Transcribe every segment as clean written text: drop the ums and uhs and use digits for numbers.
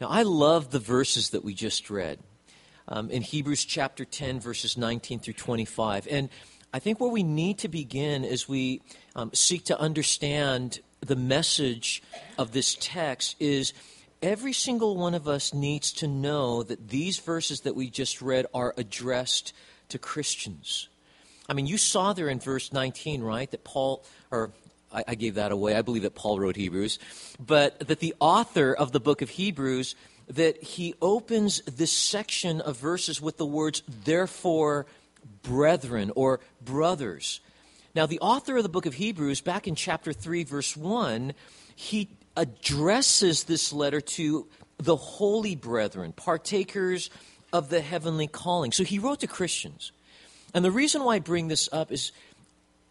Now, I love the verses that we just read in Hebrews chapter 10, verses 19 through 25. And I think where we need to begin as we seek to understand the message of this text is every single one of us needs to know that these verses that we just read are addressed to Christians. I mean, you saw there in verse 19, right, that Paul, or I gave that away. I believe that Paul wrote Hebrews, but that the author of the book of Hebrews, that he opens this section of verses with the words, therefore, brethren, or brothers. Now, the author of the book of Hebrews, back in chapter 3, verse 1, he addresses this letter to the holy brethren, partakers of the heavenly calling. So he wrote to Christians. And the reason why I bring this up is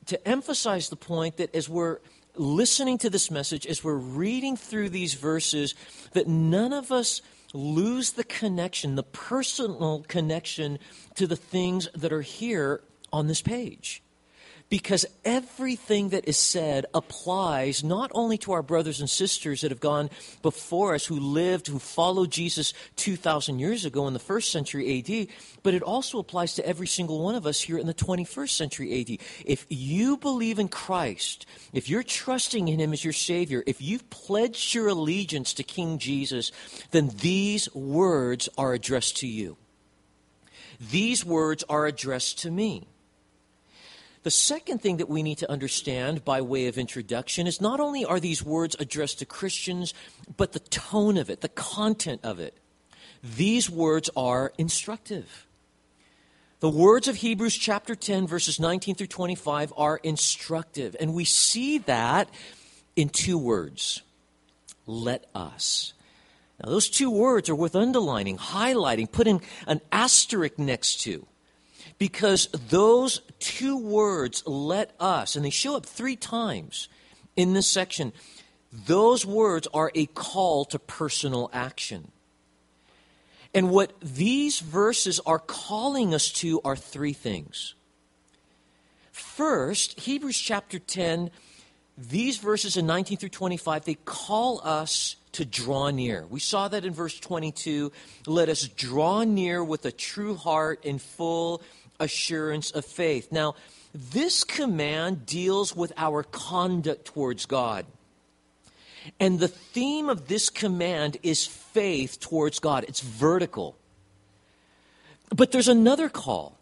to emphasize the point that as we're listening to this message, as we're reading through these verses, that none of us lose the connection, the personal connection to the things that are here on this page. Because everything that is said applies not only to our brothers and sisters that have gone before us, who lived, who followed Jesus 2,000 years ago in the first century AD, but it also applies to every single one of us here in the 21st century AD. If you believe in Christ, if you're trusting in Him as your Savior, if you've pledged your allegiance to King Jesus, then these words are addressed to you. These words are addressed to me. The second thing that we need to understand by way of introduction is not only are these words addressed to Christians, but the tone of it, the content of it. These words are instructive. The words of Hebrews chapter 10, verses 19 through 25 are instructive. And we see that in two words, let us. Now, those two words are worth underlining, highlighting, putting an asterisk next to. Because those two words, let us, and they show up three times in this section, those words are a call to personal action. And what these verses are calling us to are three things. First, Hebrews chapter 10, these verses in 19 through 25, they call us to draw near. We saw that in verse 22. Let us draw near with a true heart and full assurance of faith. Now, this command deals with our conduct towards God. And the theme of this command is faith towards God. It's vertical. But there's another call.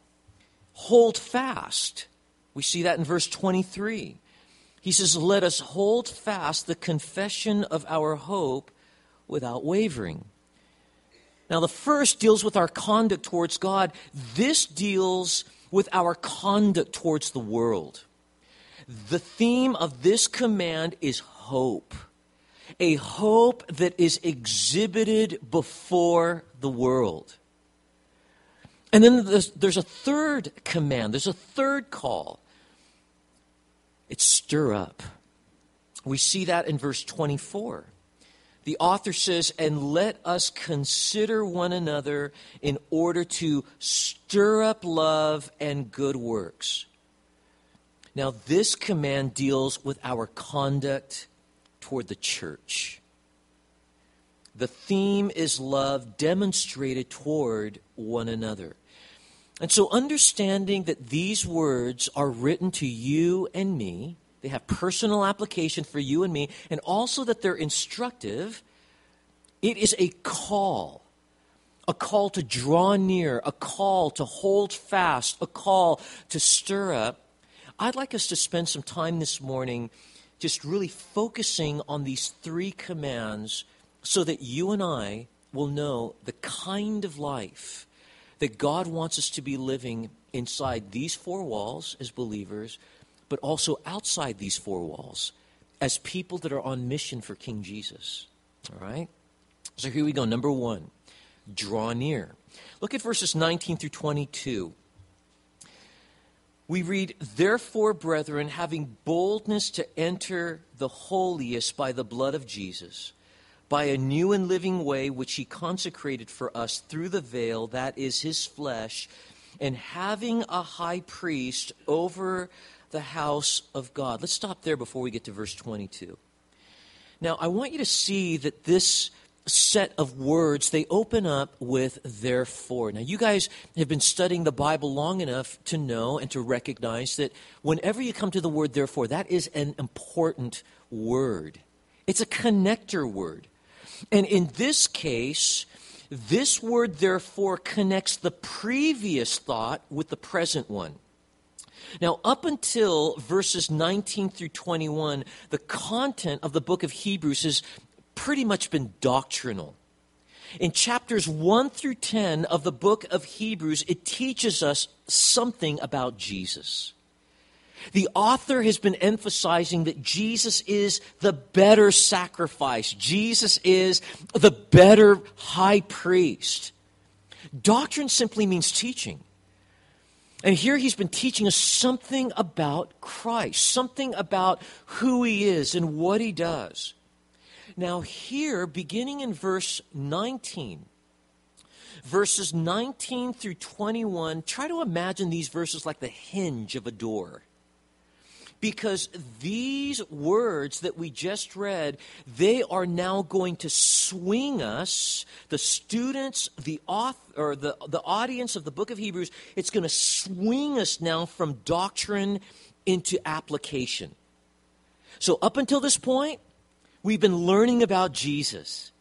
Hold fast. We see that in verse 23. He says, let us hold fast the confession of our hope without wavering. Now, the first deals with our conduct towards God. This deals with our conduct towards the world. The theme of this command is hope, a hope that is exhibited before the world. And then there's a third command. There's a third call. It's stir up. We see that in verse 24. The author says, and let us consider one another in order to stir up love and good works. Now, this command deals with our conduct toward the church. The theme is love demonstrated toward one another. And so understanding that these words are written to you and me, they have personal application for you and me, and also that they're instructive, it is a call to draw near, a call to hold fast, a call to stir up. I'd like us to spend some time this morning just really focusing on these three commands so that you and I will know the kind of life that God wants us to be living inside these four walls as believers, but also outside these four walls as people that are on mission for King Jesus. All right? So here we go. Number one, draw near. Look at verses 19 through 22. We read, therefore, brethren, having boldness to enter the holiest by the blood of Jesus, by a new and living way which he consecrated for us through the veil, that is his flesh, and having a high priest over the house of God. Let's stop there before we get to verse 22. Now, I want you to see that this set of words, they open up with therefore. Now, you guys have been studying the Bible long enough to know and to recognize that whenever you come to the word therefore, that is an important word. It's a connector word. And in this case, this word therefore connects the previous thought with the present one. Now, up until verses 19 through 21, the content of the book of Hebrews has pretty much been doctrinal. In chapters 1 through 10 of the book of Hebrews, it teaches us something about Jesus. The author has been emphasizing that Jesus is the better sacrifice. Jesus is the better high priest. Doctrine simply means teaching. And here he's been teaching us something about Christ, something about who he is and what he does. Now here, beginning in verse 19, verses 19 through 21, try to imagine these verses like the hinge of a door. Because these words that we just read, they are now going to swing us, the students, the author, or the audience of the book of Hebrews, it's going to swing us now from doctrine into application. So up until this point, we've been learning about Jesus,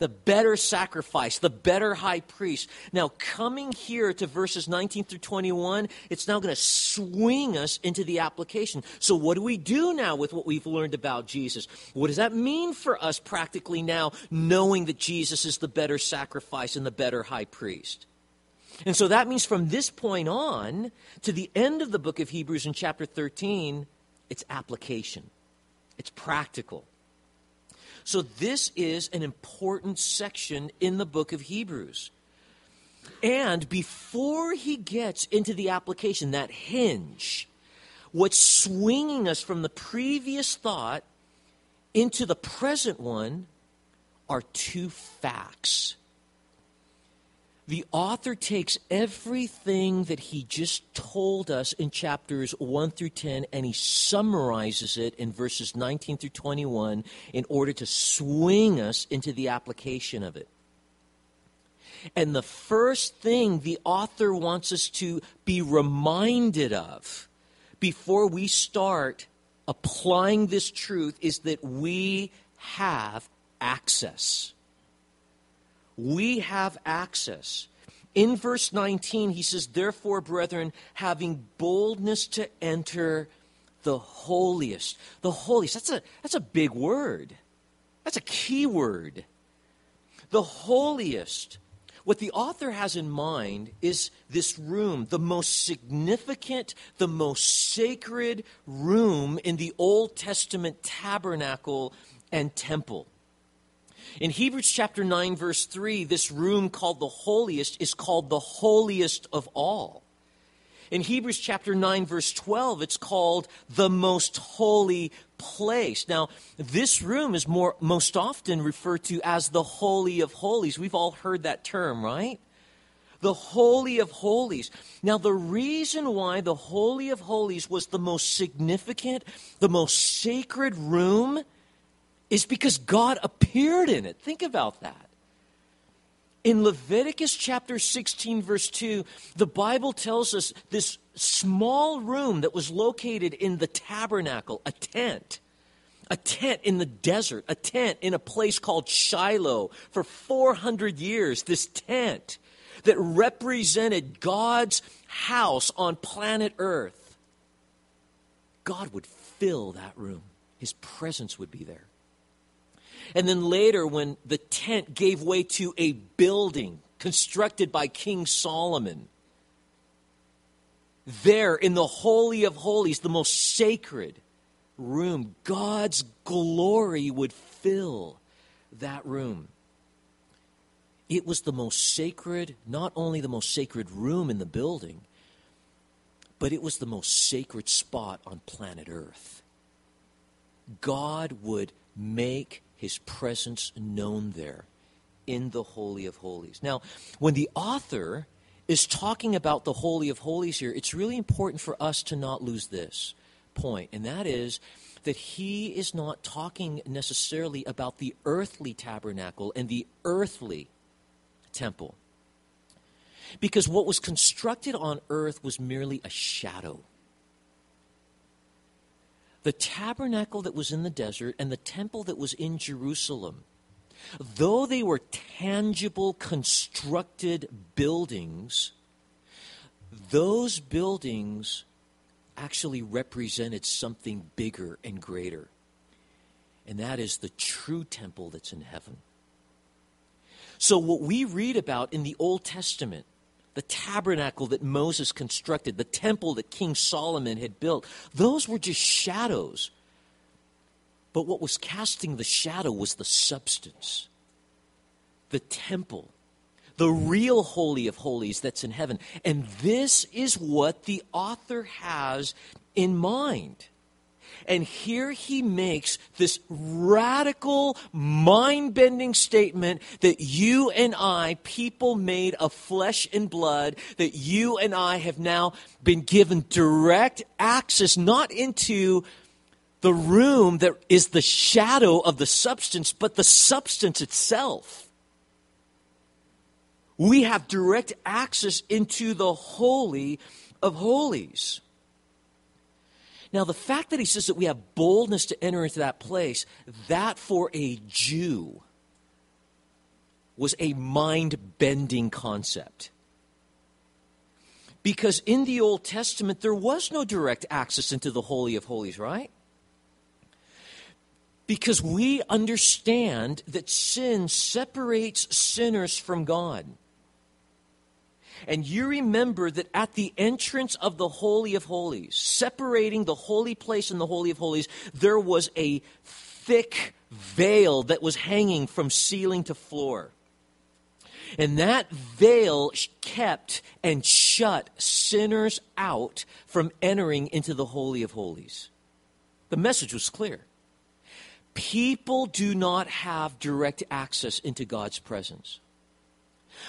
the better sacrifice, the better high priest. Now, coming here to verses 19 through 21, it's now going to swing us into the application. So what do we do now with what we've learned about Jesus? What does that mean for us practically now, knowing that Jesus is the better sacrifice and the better high priest? And so that means from this point on to the end of the book of Hebrews in chapter 13, it's application. It's practical. So this is an important section in the book of Hebrews. And before he gets into the application, that hinge, what's swinging us from the previous thought into the present one are two facts. The author takes everything that he just told us in chapters 1 through 10 and he summarizes it in verses 19 through 21 in order to swing us into the application of it. And the first thing the author wants us to be reminded of before we start applying this truth is that we have access. We have access. In verse 19, he says, "Therefore, brethren, having boldness to enter the holiest." The holiest, that's a big word. That's a key word. The holiest. What the author has in mind is this room, the most significant, the most sacred room in the Old Testament tabernacle and temple. In Hebrews chapter 9, verse 3, this room called the holiest is called the holiest of all. In Hebrews chapter 9, verse 12, it's called the most holy place. Now, this room is most often referred to as the Holy of Holies. We've all heard that term, right? The Holy of Holies. Now, the reason why the Holy of Holies was the most significant, the most sacred room is because God appeared in it. Think about that. In Leviticus chapter 16, verse 2, the Bible tells us this small room that was located in the tabernacle, a tent in the desert, a tent in a place called Shiloh. For 400 years, this tent that represented God's house on planet Earth, God would fill that room. His presence would be there. And then later, when the tent gave way to a building constructed by King Solomon, there in the Holy of Holies, the most sacred room, God's glory would fill that room. It was the most sacred, not only the most sacred room in the building, but it was the most sacred spot on planet Earth. God would make his presence known there in the Holy of Holies. Now, when the author is talking about the Holy of Holies here, it's really important for us to not lose this point, and that is that he is not talking necessarily about the earthly tabernacle and the earthly temple. Because what was constructed on earth was merely a shadow. The tabernacle that was in the desert and the temple that was in Jerusalem, though they were tangible, constructed buildings, those buildings actually represented something bigger and greater. And that is the true temple that's in heaven. So what we read about in the Old Testament, the tabernacle that Moses constructed, the temple that King Solomon had built, those were just shadows. But what was casting the shadow was the substance, the temple, the real Holy of Holies that's in heaven. And this is what the author has in mind. And here he makes this radical, mind-bending statement that you and I, people made of flesh and blood, that you and I have now been given direct access, not into the room that is the shadow of the substance, but the substance itself. We have direct access into the Holy of Holies. Now, the fact that he says that we have boldness to enter into that place, that for a Jew was a mind-bending concept. Because in the Old Testament, there was no direct access into the Holy of Holies, right? Because we understand that sin separates sinners from God. And you remember that at the entrance of the Holy of Holies, separating the holy place and the Holy of Holies, there was a thick veil that was hanging from ceiling to floor. And that veil kept and shut sinners out from entering into the Holy of Holies. The message was clear. People do not have direct access into God's presence.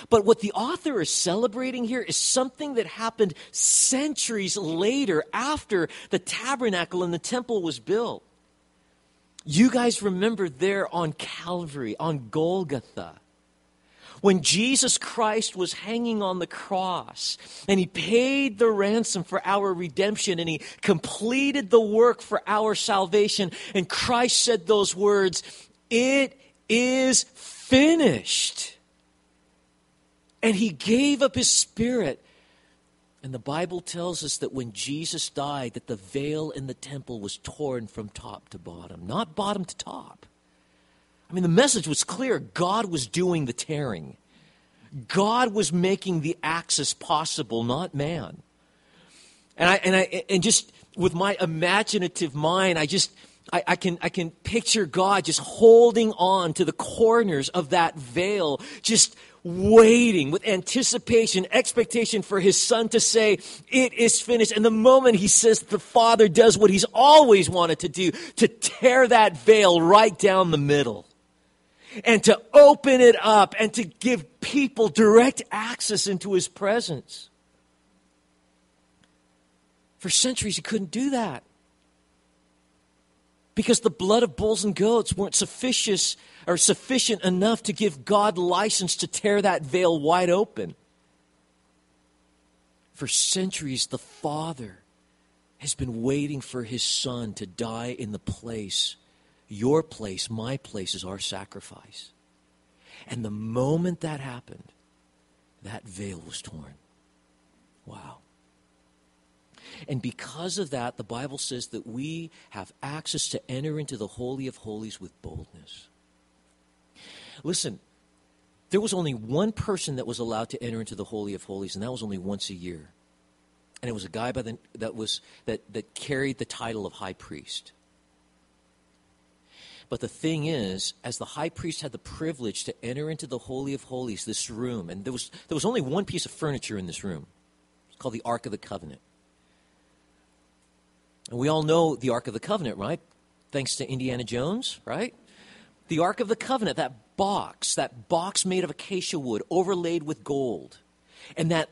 But what the author is celebrating here is something that happened centuries later after the tabernacle and the temple was built. You guys remember there on Calvary, on Golgotha, when Jesus Christ was hanging on the cross and he paid the ransom for our redemption and he completed the work for our salvation, and Christ said those words, "It is finished." And he gave up his spirit. And the Bible tells us that when Jesus died, that the veil in the temple was torn from top to bottom, not bottom to top. I mean, the message was clear. God was doing the tearing. God was making the access possible, not man. And just with my imaginative mind, I can picture God just holding on to the corners of that veil, just waiting with anticipation, expectation for his son to say, "It is finished." And the moment he says, the Father does what he's always wanted to do, to tear that veil right down the middle and to open it up and to give people direct access into his presence. For centuries, he couldn't do that, because the blood of bulls and goats weren't sufficient enough to give God license to tear that veil wide open. For centuries, the Father has been waiting for his Son to die in the place, your place, my place, is our sacrifice. And the moment that happened, that veil was torn. Wow. And because of that, the Bible says that we have access to enter into the Holy of Holies with boldness. Listen, there was only one person that was allowed to enter into the Holy of Holies, and that was only once a year. And it was a guy that carried the title of high priest. But the thing is, as the high priest had the privilege to enter into the Holy of Holies, this room, and there was only one piece of furniture in this room. It's called the Ark of the Covenant. And we all know the Ark of the Covenant, right? Thanks to Indiana Jones, right? The Ark of the Covenant, that box made of acacia wood overlaid with gold. And that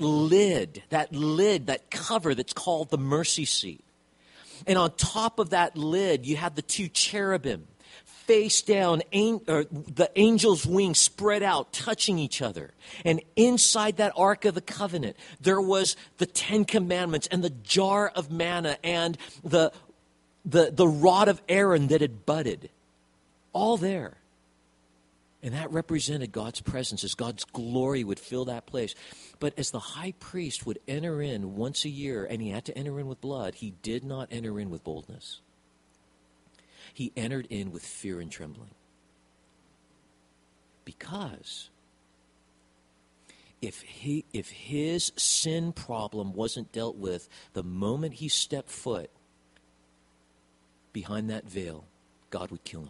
cover that's called the mercy seat. And on top of that lid, you had the two cherubim, face down, the angel's wings spread out, touching each other. And inside that Ark of the Covenant, there was the Ten Commandments and the jar of manna and the rod of Aaron that had budded. All there. And that represented God's presence as God's glory would fill that place. But as the high priest would enter in once a year, and he had to enter in with blood, he did not enter in with boldness. He entered in with fear and trembling. Because if his sin problem wasn't dealt with the moment he stepped foot behind that veil, God would kill him.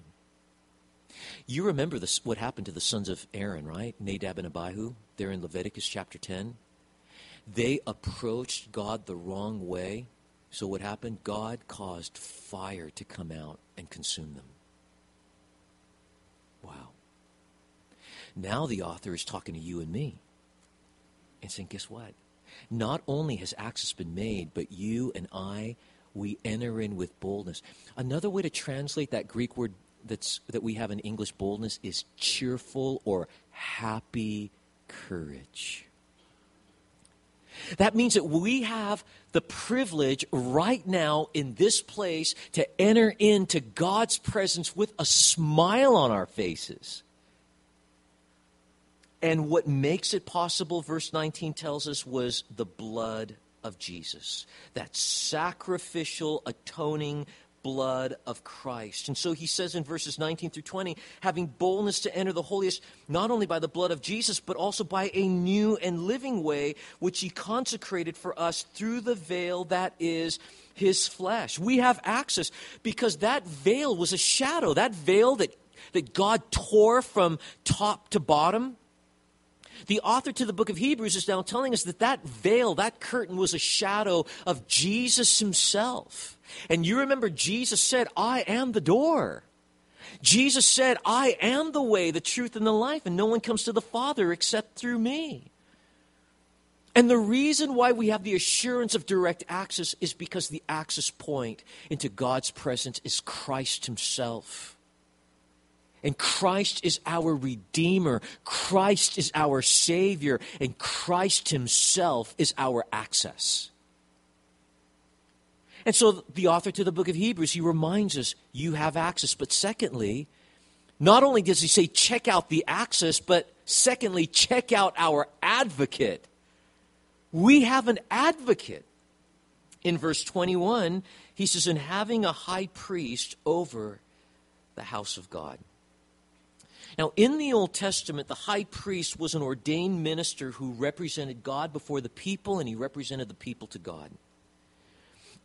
You remember this, what happened to the sons of Aaron, right? Nadab and Abihu. They're in Leviticus chapter 10. They approached God the wrong way. So what happened? God caused fire to come out and consume them. Wow. Now the author is talking to you and me and saying, guess what? Not only has access been made, but you and I, we enter in with boldness. Another way to translate that Greek word that we have in English, boldness, is cheerful or happy courage. That means that we have the privilege right now in this place to enter into God's presence with a smile on our faces. And what makes it possible, verse 19 tells us, was the blood of Jesus. That sacrificial, atoning blood of Christ. And so he says in verses 19 through 20, having boldness to enter the holiest, not only by the blood of Jesus, but also by a new and living way, which he consecrated for us through the veil that is his flesh. We have access because that veil was a shadow. That veil that God tore from top to bottom. The author to the book of Hebrews is now telling us that veil, that curtain, was a shadow of Jesus himself. And you remember Jesus said, I am the door. Jesus said, I am the way, the truth, and the life, and no one comes to the Father except through me. And the reason why we have the assurance of direct access is because the access point into God's presence is Christ himself. And Christ is our Redeemer. Christ is our Savior. And Christ himself is our access. And so the author to the book of Hebrews, he reminds us, you have access. But secondly, not only does he say, check out the access, but secondly, check out our advocate. We have an advocate. In verse 21, he says, and having a high priest over the house of God. Now, in the Old Testament, the high priest was an ordained minister who represented God before the people, and he represented the people to God.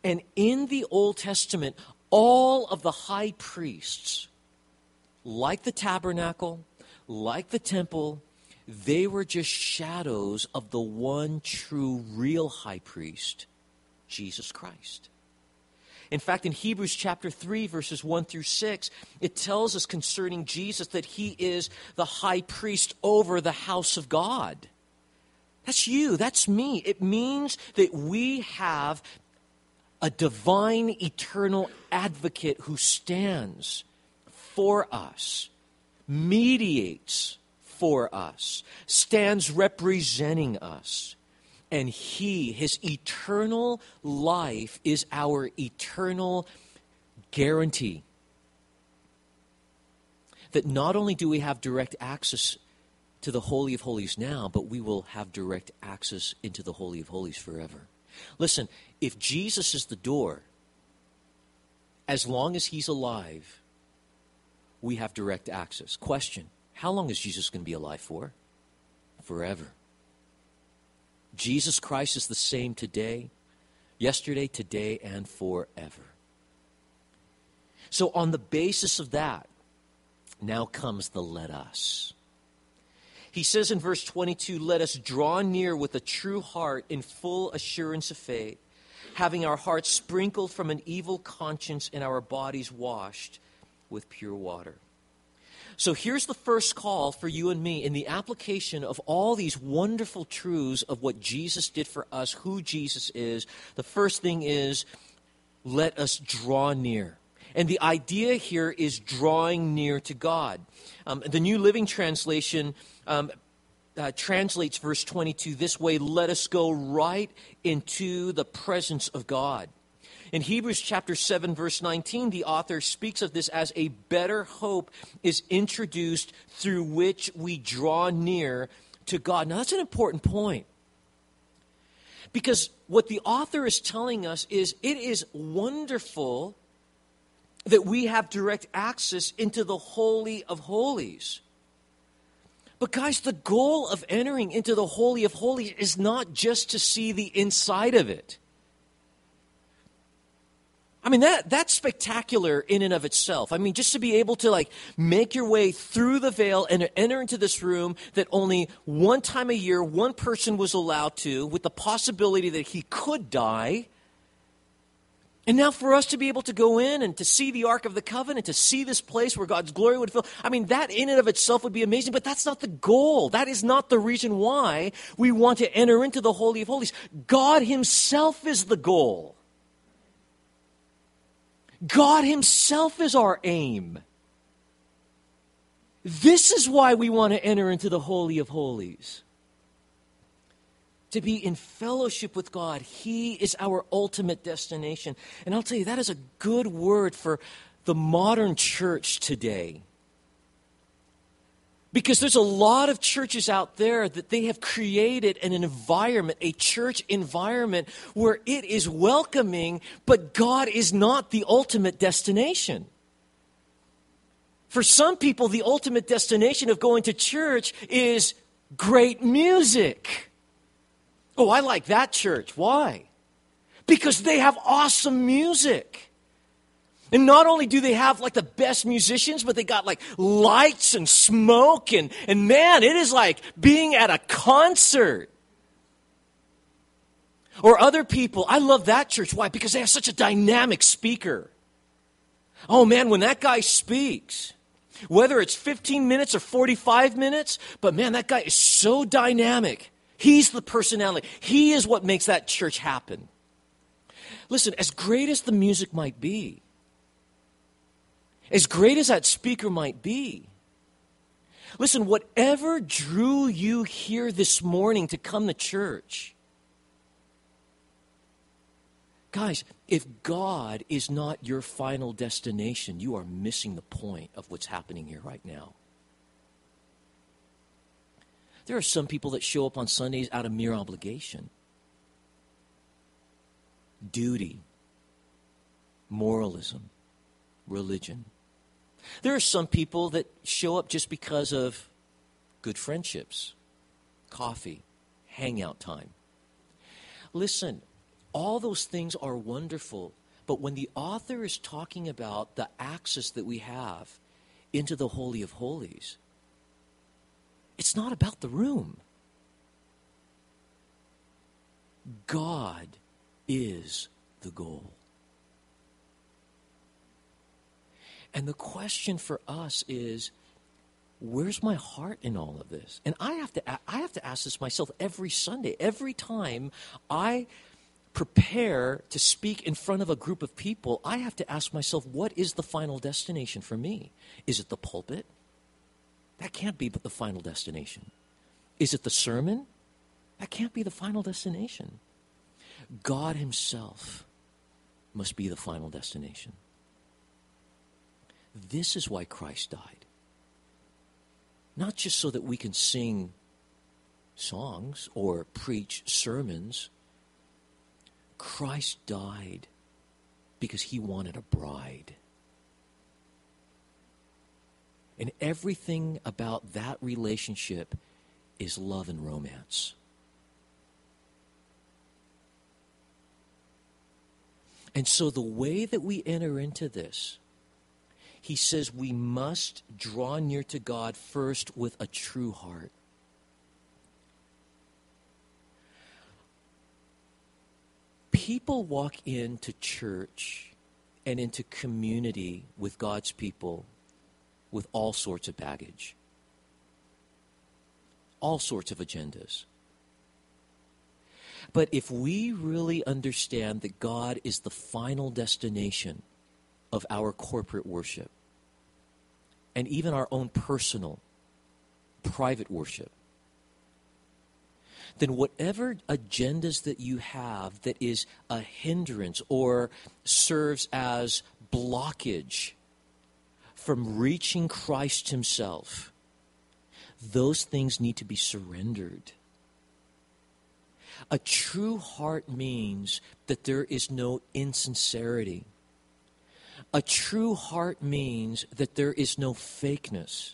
And in the Old Testament, all of the high priests, like the tabernacle, like the temple, they were just shadows of the one true, real high priest, Jesus Christ. In fact, in Hebrews chapter 3, verses 1 through 6, it tells us concerning Jesus that he is the high priest over the house of God. That's you. That's me. It means that we have a divine, eternal advocate who stands for us, mediates for us, stands representing us. And he, his eternal life, is our eternal guarantee. That not only do we have direct access to the Holy of Holies now, but we will have direct access into the Holy of Holies forever. Listen, if Jesus is the door, as long as he's alive, we have direct access. Question, how long is Jesus going to be alive for? Forever. Jesus Christ is the same today, yesterday, today, and forever. So on the basis of that, now comes the let us. He says in verse 22, let us draw near with a true heart in full assurance of faith, having our hearts sprinkled from an evil conscience and our bodies washed with pure water. So here's the first call for you and me in the application of all these wonderful truths of what Jesus did for us, who Jesus is. The first thing is, let us draw near. And the idea here is drawing near to God. The New Living Translation translates verse 22 this way: let us go right into the presence of God. In Hebrews chapter 7, verse 19, the author speaks of this as a better hope is introduced through which we draw near to God. Now, that's an important point, because what the author is telling us is it is wonderful that we have direct access into the Holy of Holies. But guys, the goal of entering into the Holy of Holies is not just to see the inside of it. I mean, that's spectacular in and of itself. I mean, just to be able to make your way through the veil and enter into this room that only one time a year, one person was allowed to, with the possibility that he could die. And now for us to be able to go in and to see the Ark of the Covenant, to see this place where God's glory would fill, I mean, that in and of itself would be amazing, but that's not the goal. That is not the reason why we want to enter into the Holy of Holies. God himself is the goal. God himself is our aim. This is why we want to enter into the Holy of Holies. To be in fellowship with God. He is our ultimate destination. And I'll tell you, that is a good word for the modern church today. Because there's a lot of churches out there that they have created an environment, a church environment, where it is welcoming, but God is not the ultimate destination. For some people, the ultimate destination of going to church is great music. Oh, I like that church. Why? Because they have awesome music. And not only do they have the best musicians, but they got lights and smoke and man, it is like being at a concert. Or other people, I love that church. Why? Because they have such a dynamic speaker. Oh man, when that guy speaks, whether it's 15 minutes or 45 minutes, but man, that guy is so dynamic. He's the personality. He is what makes that church happen. Listen, as great as the music might be, as great as that speaker might be, listen, whatever drew you here this morning to come to church, guys, if God is not your final destination, you are missing the point of what's happening here right now. There are some people that show up on Sundays out of mere obligation, duty, moralism, religion. There are some people that show up just because of good friendships, coffee, hangout time. Listen, all those things are wonderful, but when the author is talking about the access that we have into the Holy of Holies, it's not about the room. God is the goal. And the question for us is, where's my heart in all of this? And I have to ask this myself every Sunday, every time I prepare to speak in front of a group of people. I have to ask myself, what is the final destination for me? Is it the pulpit? That can't be the final destination. Is it the sermon? That can't be the final destination. God himself must be the final destination. This is why Christ died. Not just so that we can sing songs or preach sermons. Christ died because he wanted a bride. And everything about that relationship is love and romance. And so the way that we enter into this, he says we must draw near to God first with a true heart. People walk into church and into community with God's people with all sorts of baggage, all sorts of agendas. But if we really understand that God is the final destination of our corporate worship, and even our own personal, private worship, then whatever agendas that you have that is a hindrance or serves as blockage from reaching Christ himself, those things need to be surrendered. A true heart means that there is no insincerity. A true heart means that there is no fakeness.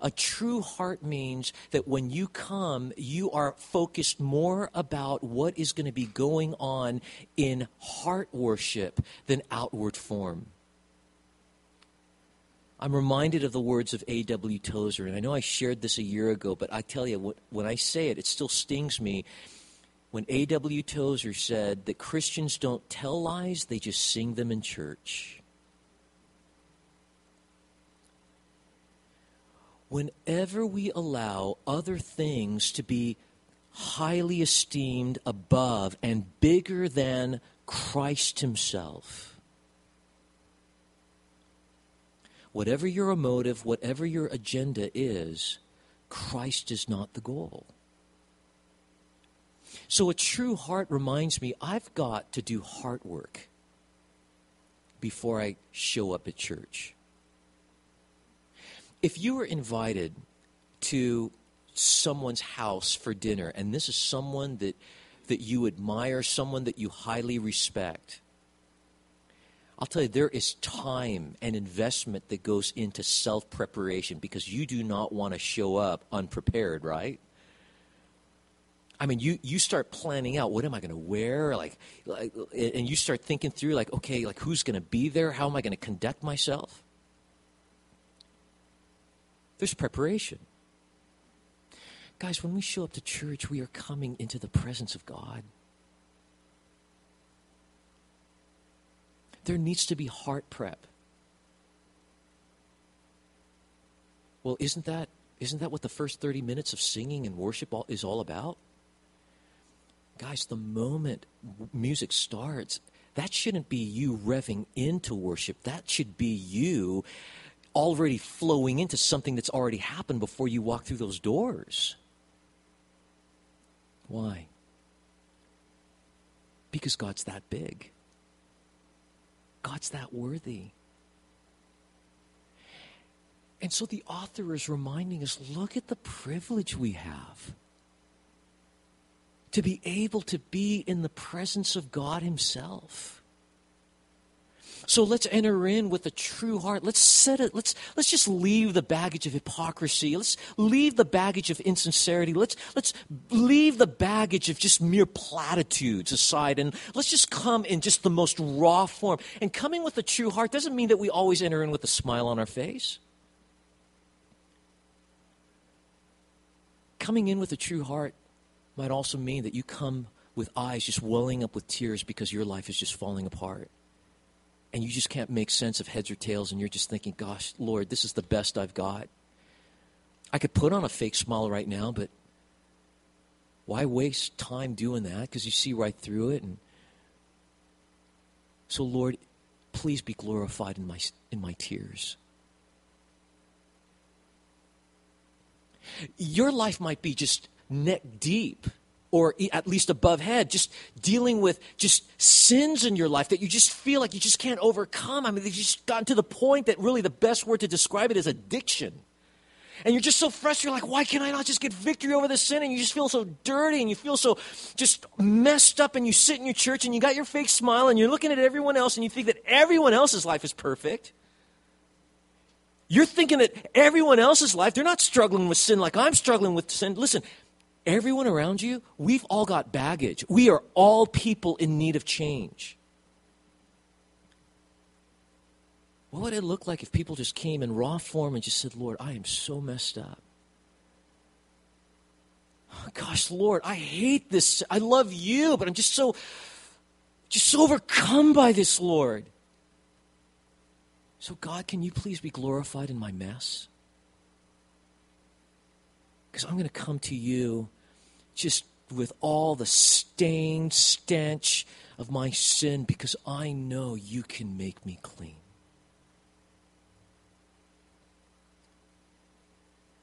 A true heart means that when you come, you are focused more about what is going to be going on in heart worship than outward form. I'm reminded of the words of A.W. Tozer, and I know I shared this a year ago, but I tell you, when I say it, it still stings me. When A.W. Tozer said that Christians don't tell lies, they just sing them in church. Whenever we allow other things to be highly esteemed above and bigger than Christ himself, whatever your motive, whatever your agenda is, Christ is not the goal. So a true heart reminds me I've got to do heart work before I show up at church. If you were invited to someone's house for dinner, and this is someone that you admire, someone that you highly respect, I'll tell you, there is time and investment that goes into self-preparation because you do not want to show up unprepared, right? I mean, you start planning out, what am I going to wear? And you start thinking through, who's going to be there? How am I going to conduct myself? There's preparation. Guys, when we show up to church, we are coming into the presence of God. There needs to be heart prep. Well, isn't that what the first 30 minutes of singing and worship is all about? Guys, the moment music starts, that shouldn't be you revving into worship. That should be you already flowing into something that's already happened before you walk through those doors. Why? Because God's that big. God's that worthy. And so the author is reminding us, look at the privilege we have to be able to be in the presence of God himself. So let's enter in with a true heart. Let's just leave the baggage of hypocrisy. Let's leave the baggage of insincerity. Let's leave the baggage of just mere platitudes aside, and let's just come in just the most raw form. And coming with a true heart doesn't mean that we always enter in with a smile on our face. Coming in with a true heart might also mean that you come with eyes just welling up with tears because your life is just falling apart. And you just can't make sense of heads or tails, and you're just thinking, gosh, Lord, this is the best I've got. I could put on a fake smile right now, but why waste time doing that? Because you see right through it. And so, Lord, please be glorified in my tears. Your life might be just neck deep, or at least above head, just dealing with just sins in your life that you just feel like you just can't overcome. I mean, they've just gotten to the point that really the best word to describe it is addiction. And you're just so frustrated, like, why can I not just get victory over this sin? And you just feel so dirty, and you feel so just messed up, and you sit in your church, and you got your fake smile, and you're looking at everyone else, and you think that everyone else's life is perfect. You're thinking that everyone else's life, they're not struggling with sin like I'm struggling with sin. Listen, everyone around you, we've all got baggage. We are all people in need of change. What would it look like if people just came in raw form and just said, Lord, I am so messed up. Oh, gosh, Lord, I hate this. I love you, but I'm just so overcome by this, Lord. So God, can you please be glorified in my mess? Because I'm going to come to you just with all the stain, stench of my sin, because I know you can make me clean.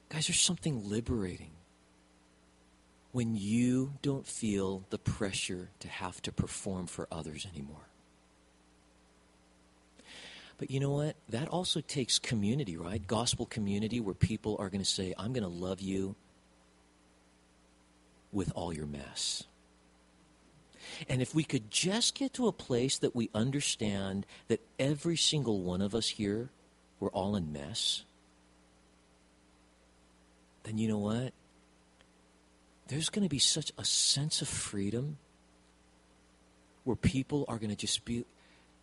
Guys, there's something liberating when you don't feel the pressure to have to perform for others anymore. But you know what? That also takes community, right? Gospel community, where people are going to say, I'm going to love you with all your mess. And if we could just get to a place that we understand that every single one of us here, we're all in mess, then you know what? There's going to be such a sense of freedom where people are going to just be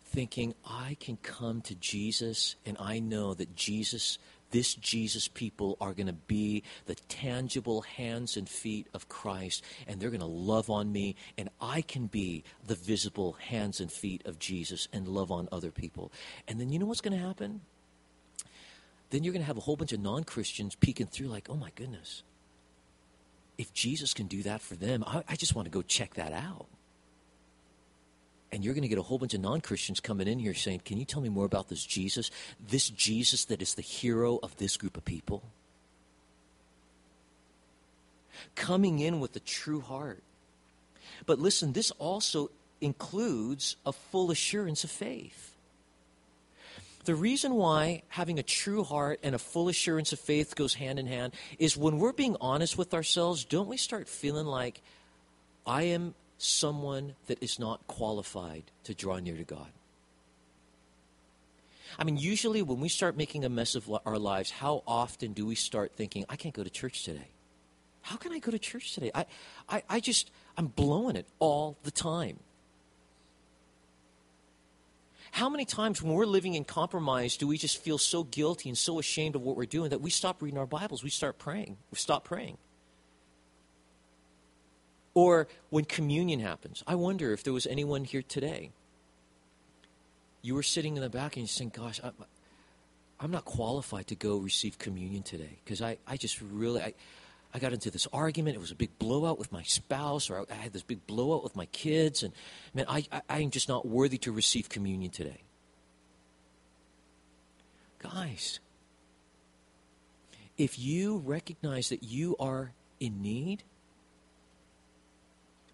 thinking, I can come to Jesus, and I know that Jesus, this Jesus people are going to be the tangible hands and feet of Christ, and they're going to love on me, and I can be the visible hands and feet of Jesus and love on other people. And then you know what's going to happen? Then you're going to have a whole bunch of non-Christians peeking through like, oh my goodness, if Jesus can do that for them, I just want to go check that out. And you're going to get a whole bunch of non-Christians coming in here saying, can you tell me more about this Jesus that is the hero of this group of people? Coming in with a true heart. But listen, this also includes a full assurance of faith. The reason why having a true heart and a full assurance of faith goes hand in hand is when we're being honest with ourselves, don't we start feeling like I am someone that is not qualified to draw near to God? I mean, usually when we start making a mess of our lives, how often do we start thinking, I can't go to church today? How can I go to church today? I'm blowing it all the time. How many times when we're living in compromise do we just feel so guilty and so ashamed of what we're doing that we stop reading our Bibles, we start praying, we stop praying? Or when communion happens, I wonder if there was anyone here today. You were sitting in the back and you're saying, gosh, I'm not qualified to go receive communion today because I got into this argument. It was a big blowout with my spouse, or I had this big blowout with my kids. And man, I am just not worthy to receive communion today. Guys, if you recognize that you are in need,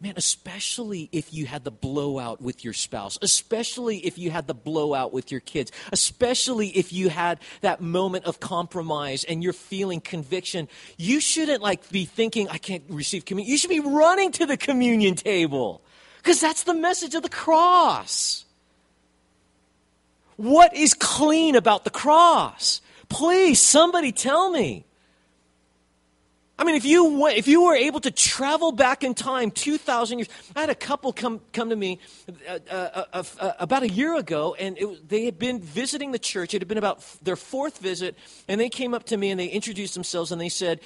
man, especially if you had the blowout with your spouse, especially if you had the blowout with your kids, especially if you had that moment of compromise and you're feeling conviction, you shouldn't be thinking, I can't receive communion. You should be running to the communion table, because that's the message of the cross. What is clean about the cross? Please, somebody tell me. I mean, if you were able to travel back in time 2,000 years, I had a couple come to me about a year ago, and they had been visiting the church. It had been about their fourth visit, and they came up to me, and they introduced themselves, and they said,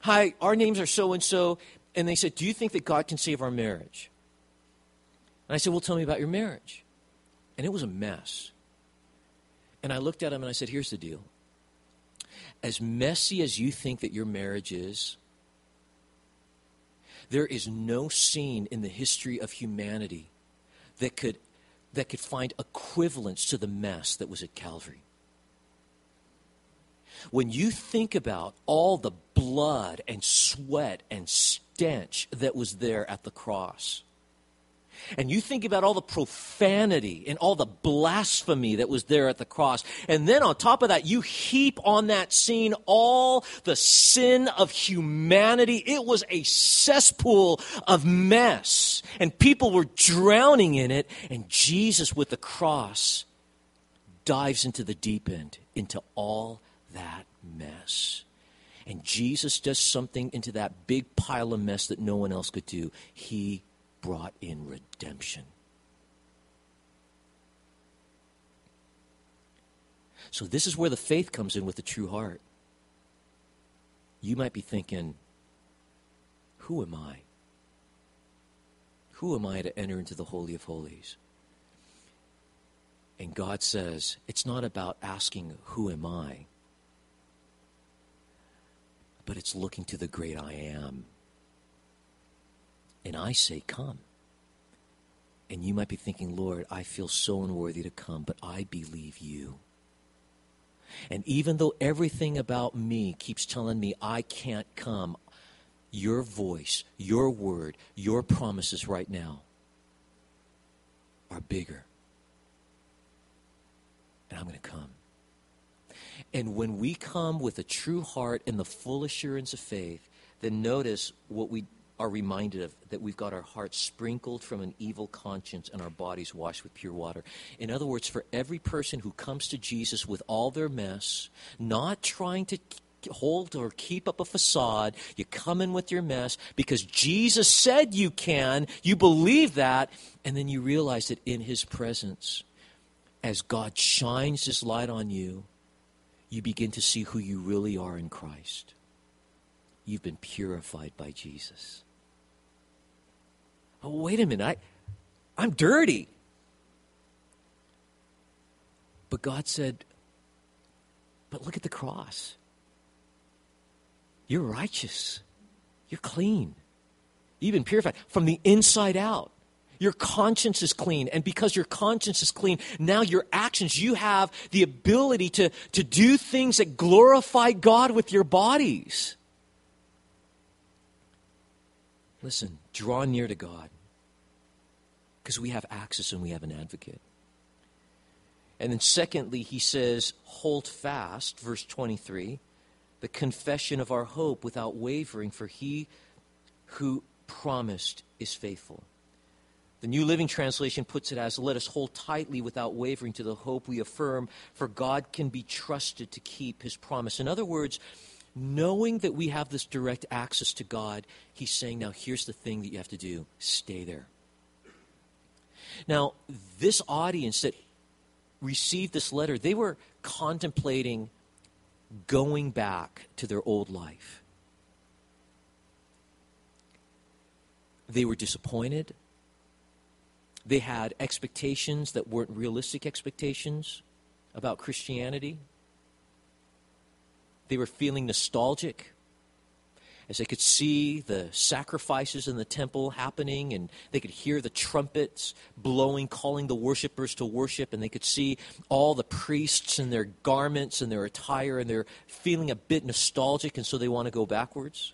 hi, our names are so-and-so, and they said, do you think that God can save our marriage? And I said, well, tell me about your marriage. And it was a mess. And I looked at him, and I said, here's the deal. As messy as you think that your marriage is, there is no scene in the history of humanity that could find equivalence to the mess that was at Calvary. When you think about all the blood and sweat and stench that was there at the cross, and you think about all the profanity and all the blasphemy that was there at the cross, and then on top of that, you heap on that scene all the sin of humanity. It was a cesspool of mess, and people were drowning in it, and Jesus with the cross dives into the deep end, into all that mess. And Jesus does something into that big pile of mess that no one else could do. He brought in redemption. So this is where the faith comes in with the true heart. You might be thinking, who am I? Who am I to enter into the Holy of Holies? And God says, it's not about asking, who am I? But it's looking to the great I am. I say, come. And you might be thinking, Lord, I feel so unworthy to come, but I believe you. And even though everything about me keeps telling me I can't come, your voice, your word, your promises right now are bigger. And I'm going to come. And when we come with a true heart and the full assurance of faith, then notice what we are reminded of, that we've got our hearts sprinkled from an evil conscience and our bodies washed with pure water. In other words, for every person who comes to Jesus with all their mess, not trying to hold or keep up a facade, you come in with your mess because Jesus said you can, you believe that, and then you realize that in his presence, as God shines his light on you, you begin to see who you really are in Christ. You've been purified by Jesus. Oh, wait a minute, I'm dirty. But God said, but look at the cross. You're righteous. You're clean. You've been purified from the inside out. Your conscience is clean. And because your conscience is clean, now your actions, you have the ability to do things that glorify God with your bodies. Listen, draw near to God because we have access and we have an advocate. And then secondly, he says, hold fast, verse 23, the confession of our hope without wavering, for he who promised is faithful. The New Living Translation puts it as, let us hold tightly without wavering to the hope we affirm, for God can be trusted to keep his promise. In other words, knowing that we have this direct access to God, he's saying, now here's the thing that you have to do. Stay there. Now, this audience that received this letter, they were contemplating going back to their old life. They were disappointed. They had expectations that weren't realistic expectations about Christianity. They were feeling nostalgic as they could see the sacrifices in the temple happening, and they could hear the trumpets blowing, calling the worshipers to worship, and they could see all the priests in their garments and their attire, and they're feeling a bit nostalgic, and so they want to go backwards.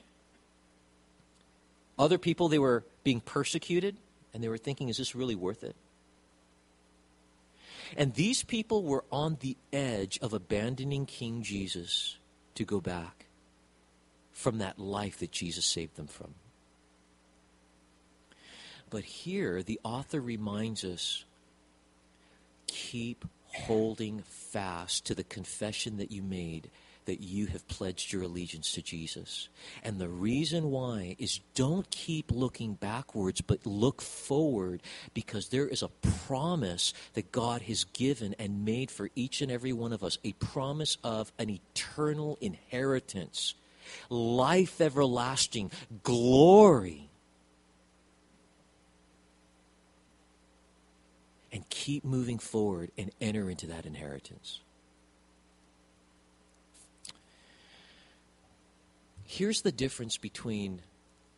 Other people, they were being persecuted, and they were thinking, is this really worth it? And these people were on the edge of abandoning King Jesus to go back from that life that Jesus saved them from. But here, the author reminds us, keep holding fast to the confession that you made, that you have pledged your allegiance to Jesus. And the reason why is, don't keep looking backwards, but look forward, because there is a promise that God has given and made for each and every one of us, a promise of an eternal inheritance, life everlasting, glory. And keep moving forward and enter into that inheritance. Here's the difference between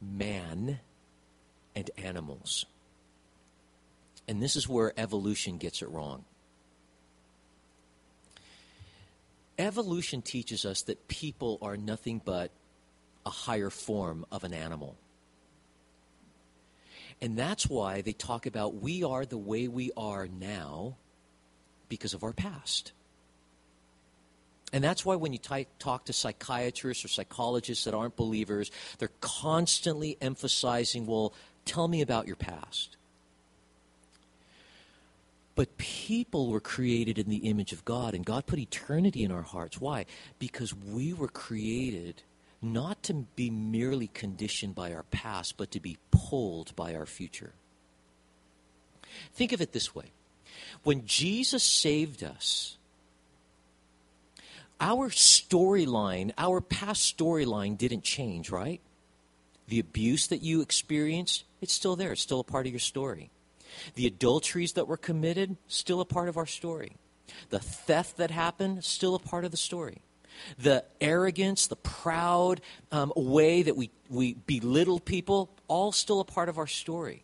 man and animals. And this is where evolution gets it wrong. Evolution teaches us that people are nothing but a higher form of an animal. And that's why they talk about we are the way we are now because of our past. And that's why when you talk to psychiatrists or psychologists that aren't believers, they're constantly emphasizing, well, tell me about your past. But people were created in the image of God, and God put eternity in our hearts. Why? Because we were created not to be merely conditioned by our past, but to be pulled by our future. Think of it this way. When Jesus saved us, our storyline, our past storyline didn't change, right? The abuse that you experienced, it's still there. It's still a part of your story. The adulteries that were committed, still a part of our story. The theft that happened, still a part of the story. the arrogance, the proud way that we belittle people, all still a part of our story.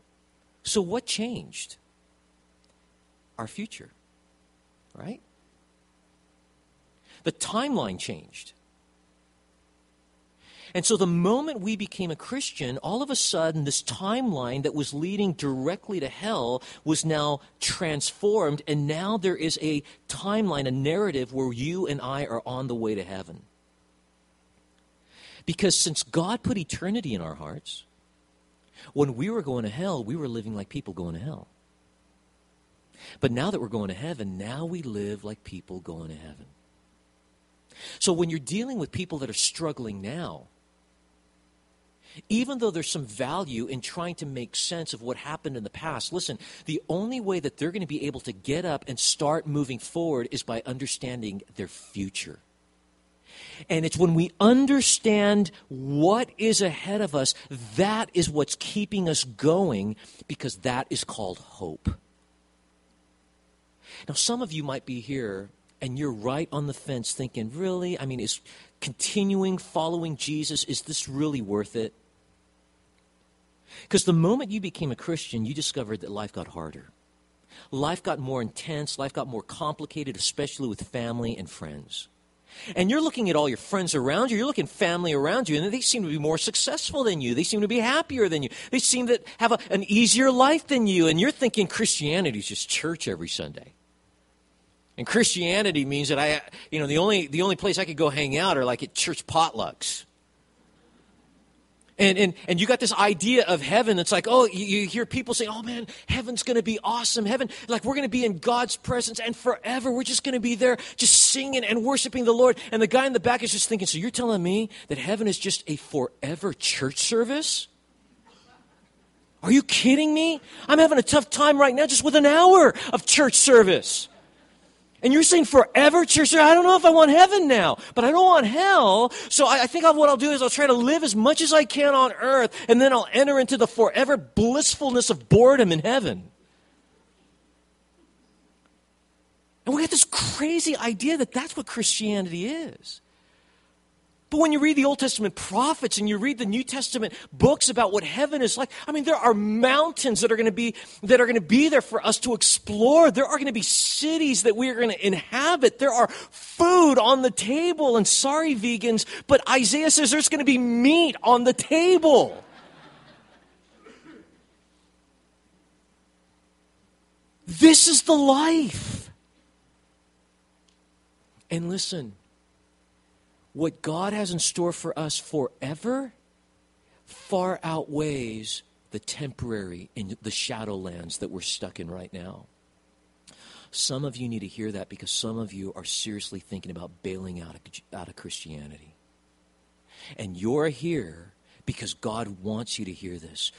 So what changed? Our future, right? The timeline changed. And so the moment we became a Christian, all of a sudden this timeline that was leading directly to hell was now transformed, and now there is a timeline, a narrative where you and I are on the way to heaven. Because since God put eternity in our hearts, when we were going to hell, we were living like people going to hell. But now that we're going to heaven, now we live like people going to heaven. So when you're dealing with people that are struggling now, even though there's some value in trying to make sense of what happened in the past, listen, the only way that they're going to be able to get up and start moving forward is by understanding their future. And it's when we understand what is ahead of us, that is what's keeping us going, because that is called hope. Now, some of you might be here and you're right on the fence thinking, really? I mean, is continuing following Jesus, is this really worth it? Because the moment you became a Christian, you discovered that life got harder. Life got more intense. Life got more complicated, especially with family and friends. And you're looking at all your friends around you, you're looking at family around you, and they seem to be more successful than you. They seem to be happier than you. They seem to have an easier life than you. And you're thinking Christianity is just church every Sunday. And Christianity means that the only place I could go hang out are like at church potlucks. And you got this idea of heaven that's like, oh, you hear people say, oh man, heaven's going to be awesome. Heaven, like we're going to be in God's presence and forever. We're just going to be there just singing and worshiping the Lord. And the guy in the back is just thinking, so you're telling me that heaven is just a forever church service? Are you kidding me? I'm having a tough time right now just with an hour of church service. And you're saying forever, church? I don't know if I want heaven now, but I don't want hell. So I think what I'll do is I'll try to live as much as I can on earth, and then I'll enter into the forever blissfulness of boredom in heaven. And we got this crazy idea that that's what Christianity is. But when you read the Old Testament prophets and you read the New Testament books about what heaven is like, I mean, there are mountains that are going to be there for us to explore. There are going to be cities that we are going to inhabit. There are food on the table. And sorry, vegans, but Isaiah says there's going to be meat on the table. This is the life. And listen, what God has in store for us forever far outweighs the temporary and the shadowlands that we're stuck in right now. Some of you need to hear that, because some of you are seriously thinking about bailing out of Christianity. And you're here because God wants you to hear this.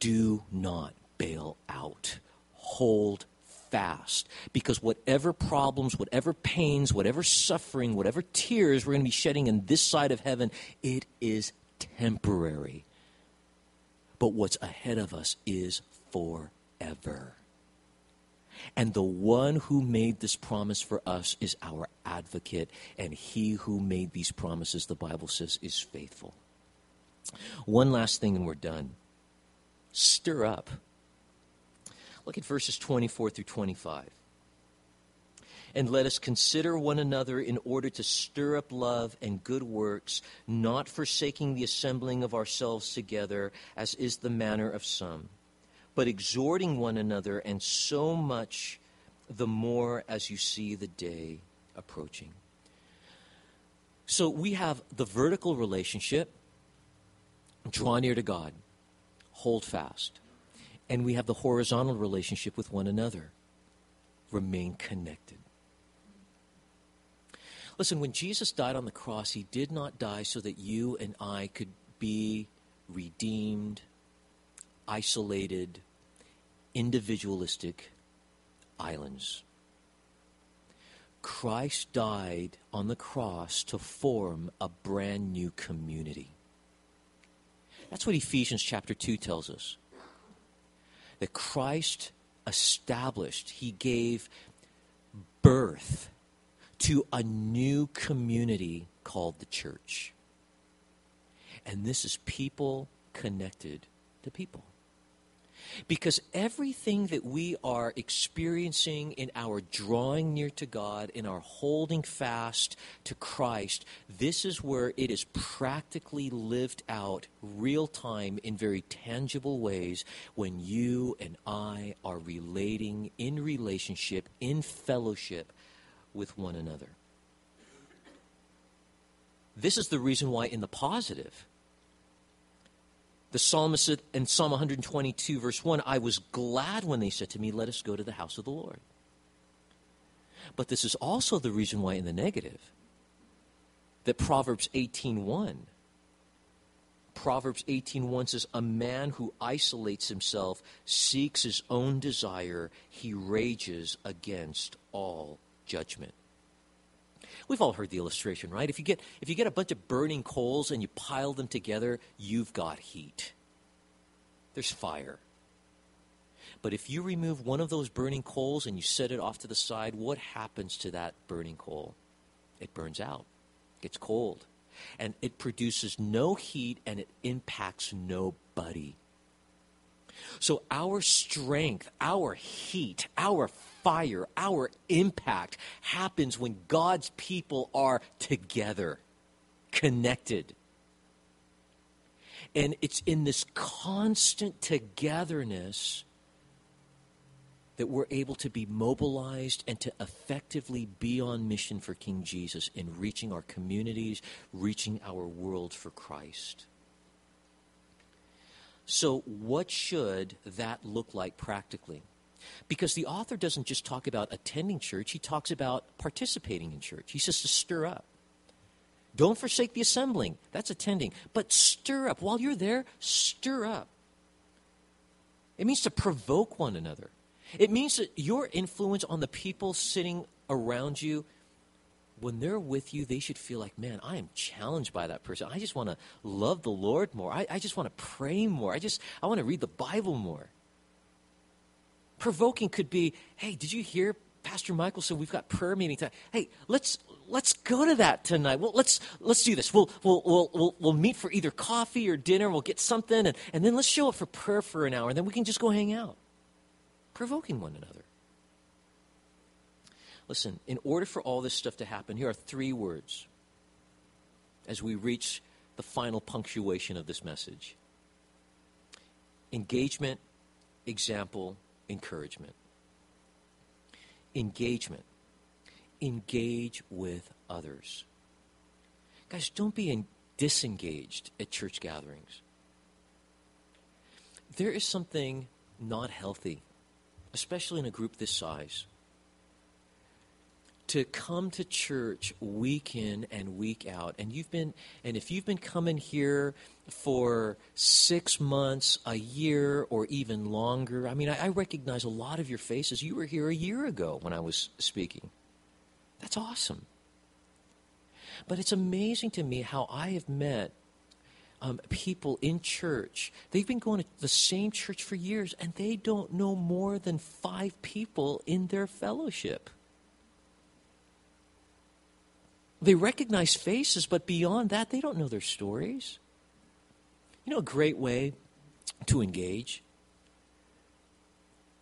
Do not bail out. Hold fast, because whatever problems, whatever pains, whatever suffering, whatever tears we're going to be shedding in this side of heaven, it is temporary. But what's ahead of us is forever. And the one who made this promise for us is our advocate, and he who made these promises, the Bible says, is faithful. One last thing and we're done. Stir up. Look at verses 24 through 25. And let us consider one another in order to stir up love and good works, not forsaking the assembling of ourselves together, as is the manner of some, but exhorting one another, and so much the more as you see the day approaching. So we have the vertical relationship, draw near to God, hold fast. And we have the horizontal relationship with one another. Remain connected. Listen, when Jesus died on the cross, he did not die so that you and I could be redeemed, isolated, individualistic islands. Christ died on the cross to form a brand new community. That's what Ephesians chapter 2 tells us. That Christ established, he gave birth to a new community called the church. And this is people connected to people. Because everything that we are experiencing in our drawing near to God, in our holding fast to Christ, this is where it is practically lived out real time in very tangible ways when you and I are relating in relationship, in fellowship with one another. This is the reason why in the positive, the psalmist said in Psalm 122, verse 1, I was glad when they said to me, let us go to the house of the Lord. But this is also the reason why in the negative, that Proverbs 18:1, Proverbs 18:1 says, a man who isolates himself seeks his own desire. He rages against all judgment. We've all heard the illustration, right? If you get a bunch of burning coals and you pile them together, you've got heat. There's fire. But if you remove one of those burning coals and you set it off to the side, what happens to that burning coal? It burns out. It gets cold. And it produces no heat and it impacts nobody. So our strength, our heat, our fire, our impact happens when God's people are together, connected. And it's in this constant togetherness that we're able to be mobilized and to effectively be on mission for King Jesus in reaching our communities, reaching our world for Christ. So what should that look like practically? Because the author doesn't just talk about attending church. He talks about participating in church. He says to stir up. Don't forsake the assembling. That's attending. But stir up. While you're there, stir up. It means to provoke one another. It means that your influence on the people sitting around you, when they're with you, they should feel like, man, I am challenged by that person. I just want to love the Lord more. I just want to pray more. I want to read the Bible more. Provoking could be, hey, did you hear Pastor Michael said we've got prayer meeting tonight? Hey, let's go to that tonight. Well, let's do this. We'll meet for either coffee or dinner, and we'll get something, and then let's show up for prayer for an hour, and then we can just go hang out. Provoking one another. Listen, in order for all this stuff to happen, here are three words as we reach the final punctuation of this message. Engagement, example, encouragement. Engagement. Engage with others. Guys, don't be disengaged at church gatherings. There is something not healthy, especially in a group this size, to come to church week in and week out. And if you've been coming here for 6 months, a year, or even longer, I mean, I recognize a lot of your faces. You were here a year ago when I was speaking. That's awesome. But it's amazing to me how I have met people in church. They've been going to the same church for years, and they don't know more than 5 people in their fellowship. They recognize faces, but beyond that, they don't know their stories. You know, a great way to engage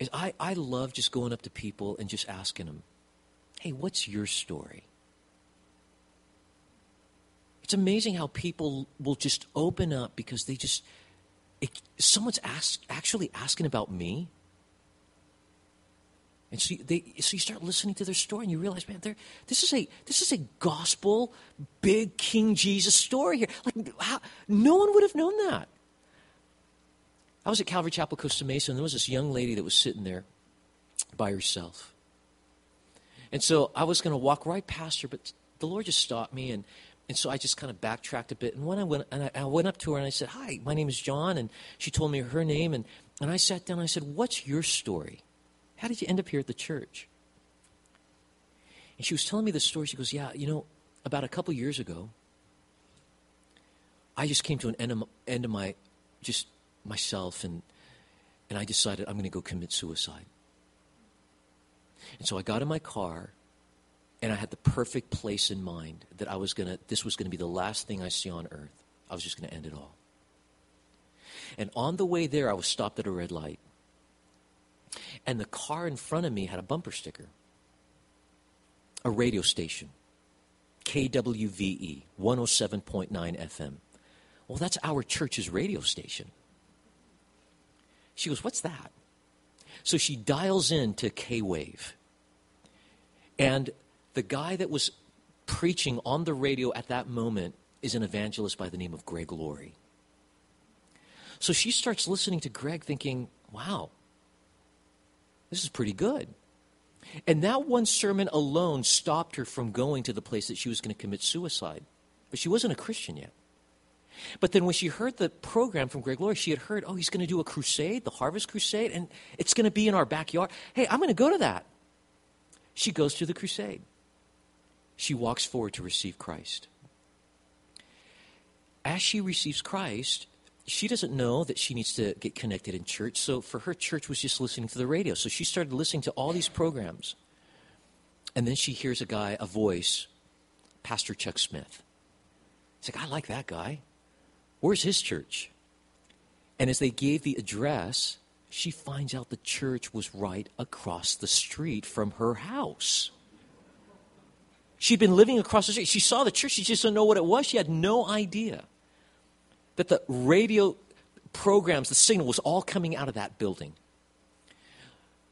is I love just going up to people and just asking them, hey, what's your story? It's amazing how people will just open up because they just, someone's actually asking about me. And so you start listening to their story, and you realize, man, this is a gospel, big King Jesus story here. Like, no one would have known that. I was at Calvary Chapel Costa Mesa, and there was this young lady that was sitting there by herself. And so I was going to walk right past her, but the Lord just stopped me, and so I just kind of backtracked a bit. And when I went up to her, and I said, "Hi, my name is John," and she told me her name, and I sat down, and I said, "What's your story? How did you end up here at the church?" And she was telling me this story. She goes, yeah, you know, about a couple years ago, I just came to an end of my, just myself, and I decided I'm going to go commit suicide. And so I got in my car, And I had the perfect place in mind that this was going to be the last thing I see on earth. I was just going to end it all. And on the way there, I was stopped at a red light. And the car in front of me had a bumper sticker. A radio station. KWVE, 107.9 FM. Well, that's our church's radio station. She goes, what's that? So she dials in to K-Wave. And the guy that was preaching on the radio at that moment is an evangelist by the name of Greg Laurie. So she starts listening to Greg thinking, wow, this is pretty good. And that one sermon alone stopped her from going to the place that she was going to commit suicide. But she wasn't a Christian yet. But then when she heard the program from Greg Laurie, she had heard, oh, he's going to do a crusade, the Harvest Crusade, and it's going to be in our backyard. Hey, I'm going to go to that. She goes to the crusade. She walks forward to receive Christ. As she receives Christ, she doesn't know that she needs to get connected in church. So for her, church was just listening to the radio. So she started listening to all these programs. And then she hears a voice, Pastor Chuck Smith. It's like, I like that guy. Where's his church? And as they gave the address, she finds out the church was right across the street from her house. She'd been living across the street. She saw the church. She just didn't know what it was. She had no idea that the radio programs, the signal was all coming out of that building.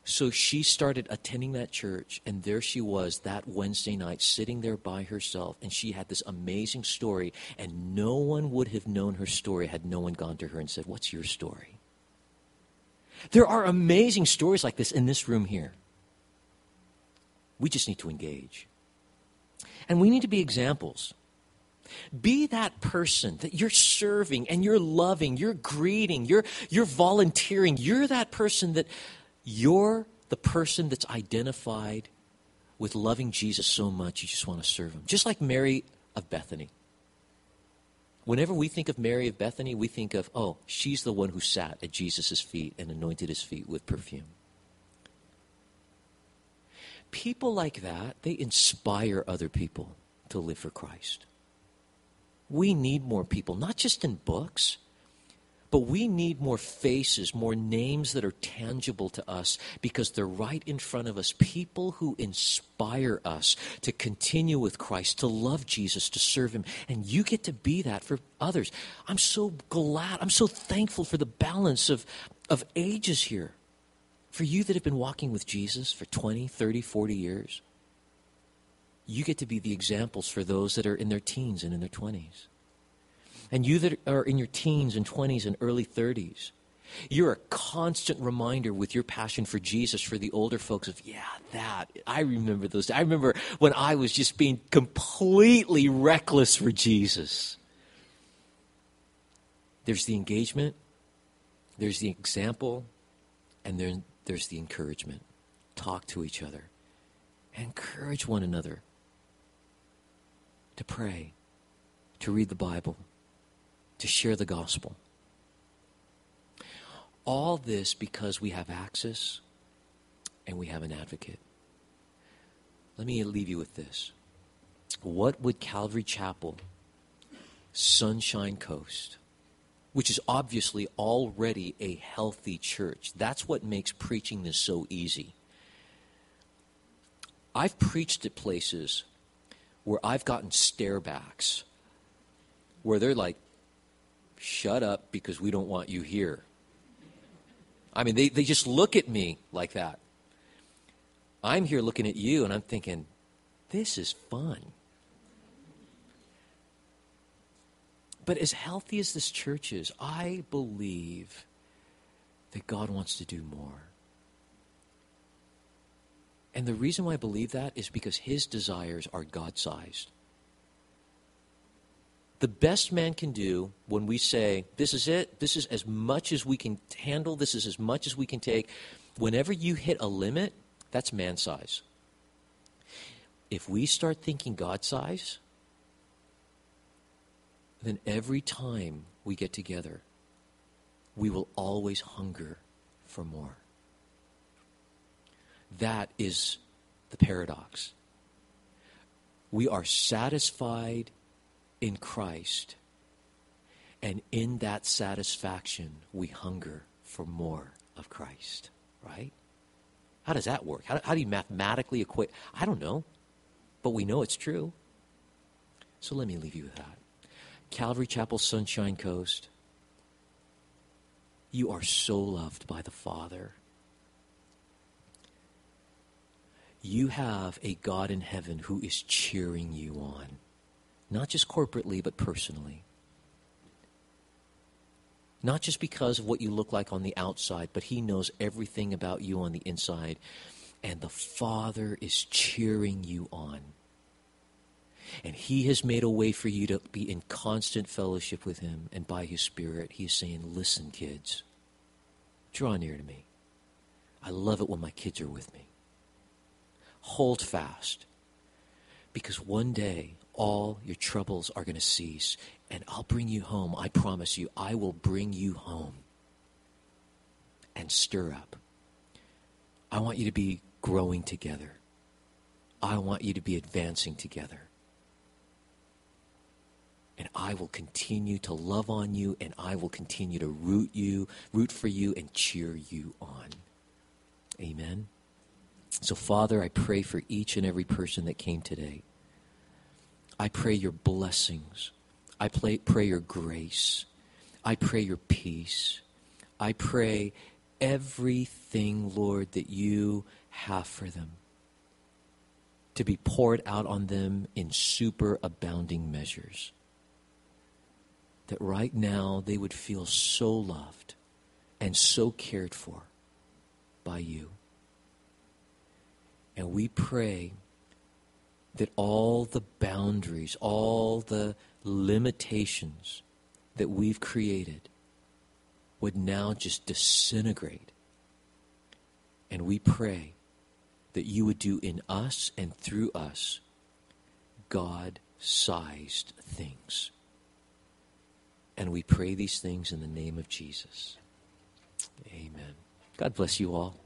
So she started attending that church, and there she was that Wednesday night sitting there by herself, and she had this amazing story, and no one would have known her story had no one gone to her and said, what's your story? There are amazing stories like this in this room here. We just need to engage. And we need to be examples. Be that person that you're serving and you're loving, you're greeting, you're volunteering. You're that person that you're the person that's identified with loving Jesus so much you just want to serve him. Just like Mary of Bethany. Whenever we think of Mary of Bethany, we think of, oh, she's the one who sat at Jesus' feet and anointed his feet with perfume. People like that, they inspire other people to live for Christ. We need more people, not just in books, but we need more faces, more names that are tangible to us because they're right in front of us. People who inspire us to continue with Christ, to love Jesus, to serve him. And you get to be that for others. I'm so glad. I'm so thankful for the balance of ages here. For you that have been walking with Jesus for 20, 30, 40 years, you get to be the examples for those that are in their teens and in their 20s. And you that are in your teens and 20s and early 30s, you're a constant reminder with your passion for Jesus for the older folks of, yeah, that. I remember those. I remember when I was just being completely reckless for Jesus. There's the engagement, there's the example, and then there's the encouragement. Talk to each other. Encourage one another to pray, to read the Bible, to share the gospel. All this because we have access and we have an advocate. Let me leave you with this. What would Calvary Chapel, Sunshine Coast, which is obviously already a healthy church, that's what makes preaching this so easy. I've preached at places where I've gotten starebacks, where they're like, shut up because we don't want you here. I mean, they just look at me like that. I'm here looking at you and I'm thinking, this is fun. But as healthy as this church is, I believe that God wants to do more. And the reason why I believe that is because his desires are God-sized. The best man can do when we say, this is it, this is as much as we can handle, this is as much as we can take. Whenever you hit a limit, that's man size. If we start thinking God size, then every time we get together, we will always hunger for more. That is the paradox. We are satisfied in Christ. And in that satisfaction, we hunger for more of Christ, right? How does that work? How do you mathematically equate? I don't know, but we know it's true. So let me leave you with that. Calvary Chapel Sunshine Coast, you are so loved by the Father. You have a God in heaven who is cheering you on, not just corporately, but personally. Not just because of what you look like on the outside, but he knows everything about you on the inside. And the Father is cheering you on. And he has made a way for you to be in constant fellowship with him. And by his Spirit, he is saying, listen, kids, draw near to me. I love it when my kids are with me. Hold fast. Because one day, all your troubles are going to cease. And I'll bring you home. I promise you, I will bring you home. And stir up. I want you to be growing together. I want you to be advancing together. And I will continue to love on you, and I will continue to root for you, and cheer you on. Amen. So, Father, I pray for each and every person that came today. I pray your blessings. I pray your grace. I pray your peace. I pray everything, Lord, that you have for them to be poured out on them in superabounding measures. That right now they would feel so loved and so cared for by you. And we pray that all the boundaries, all the limitations that we've created would now just disintegrate. And we pray that you would do in us and through us God-sized things. And we pray these things in the name of Jesus. Amen. God bless you all.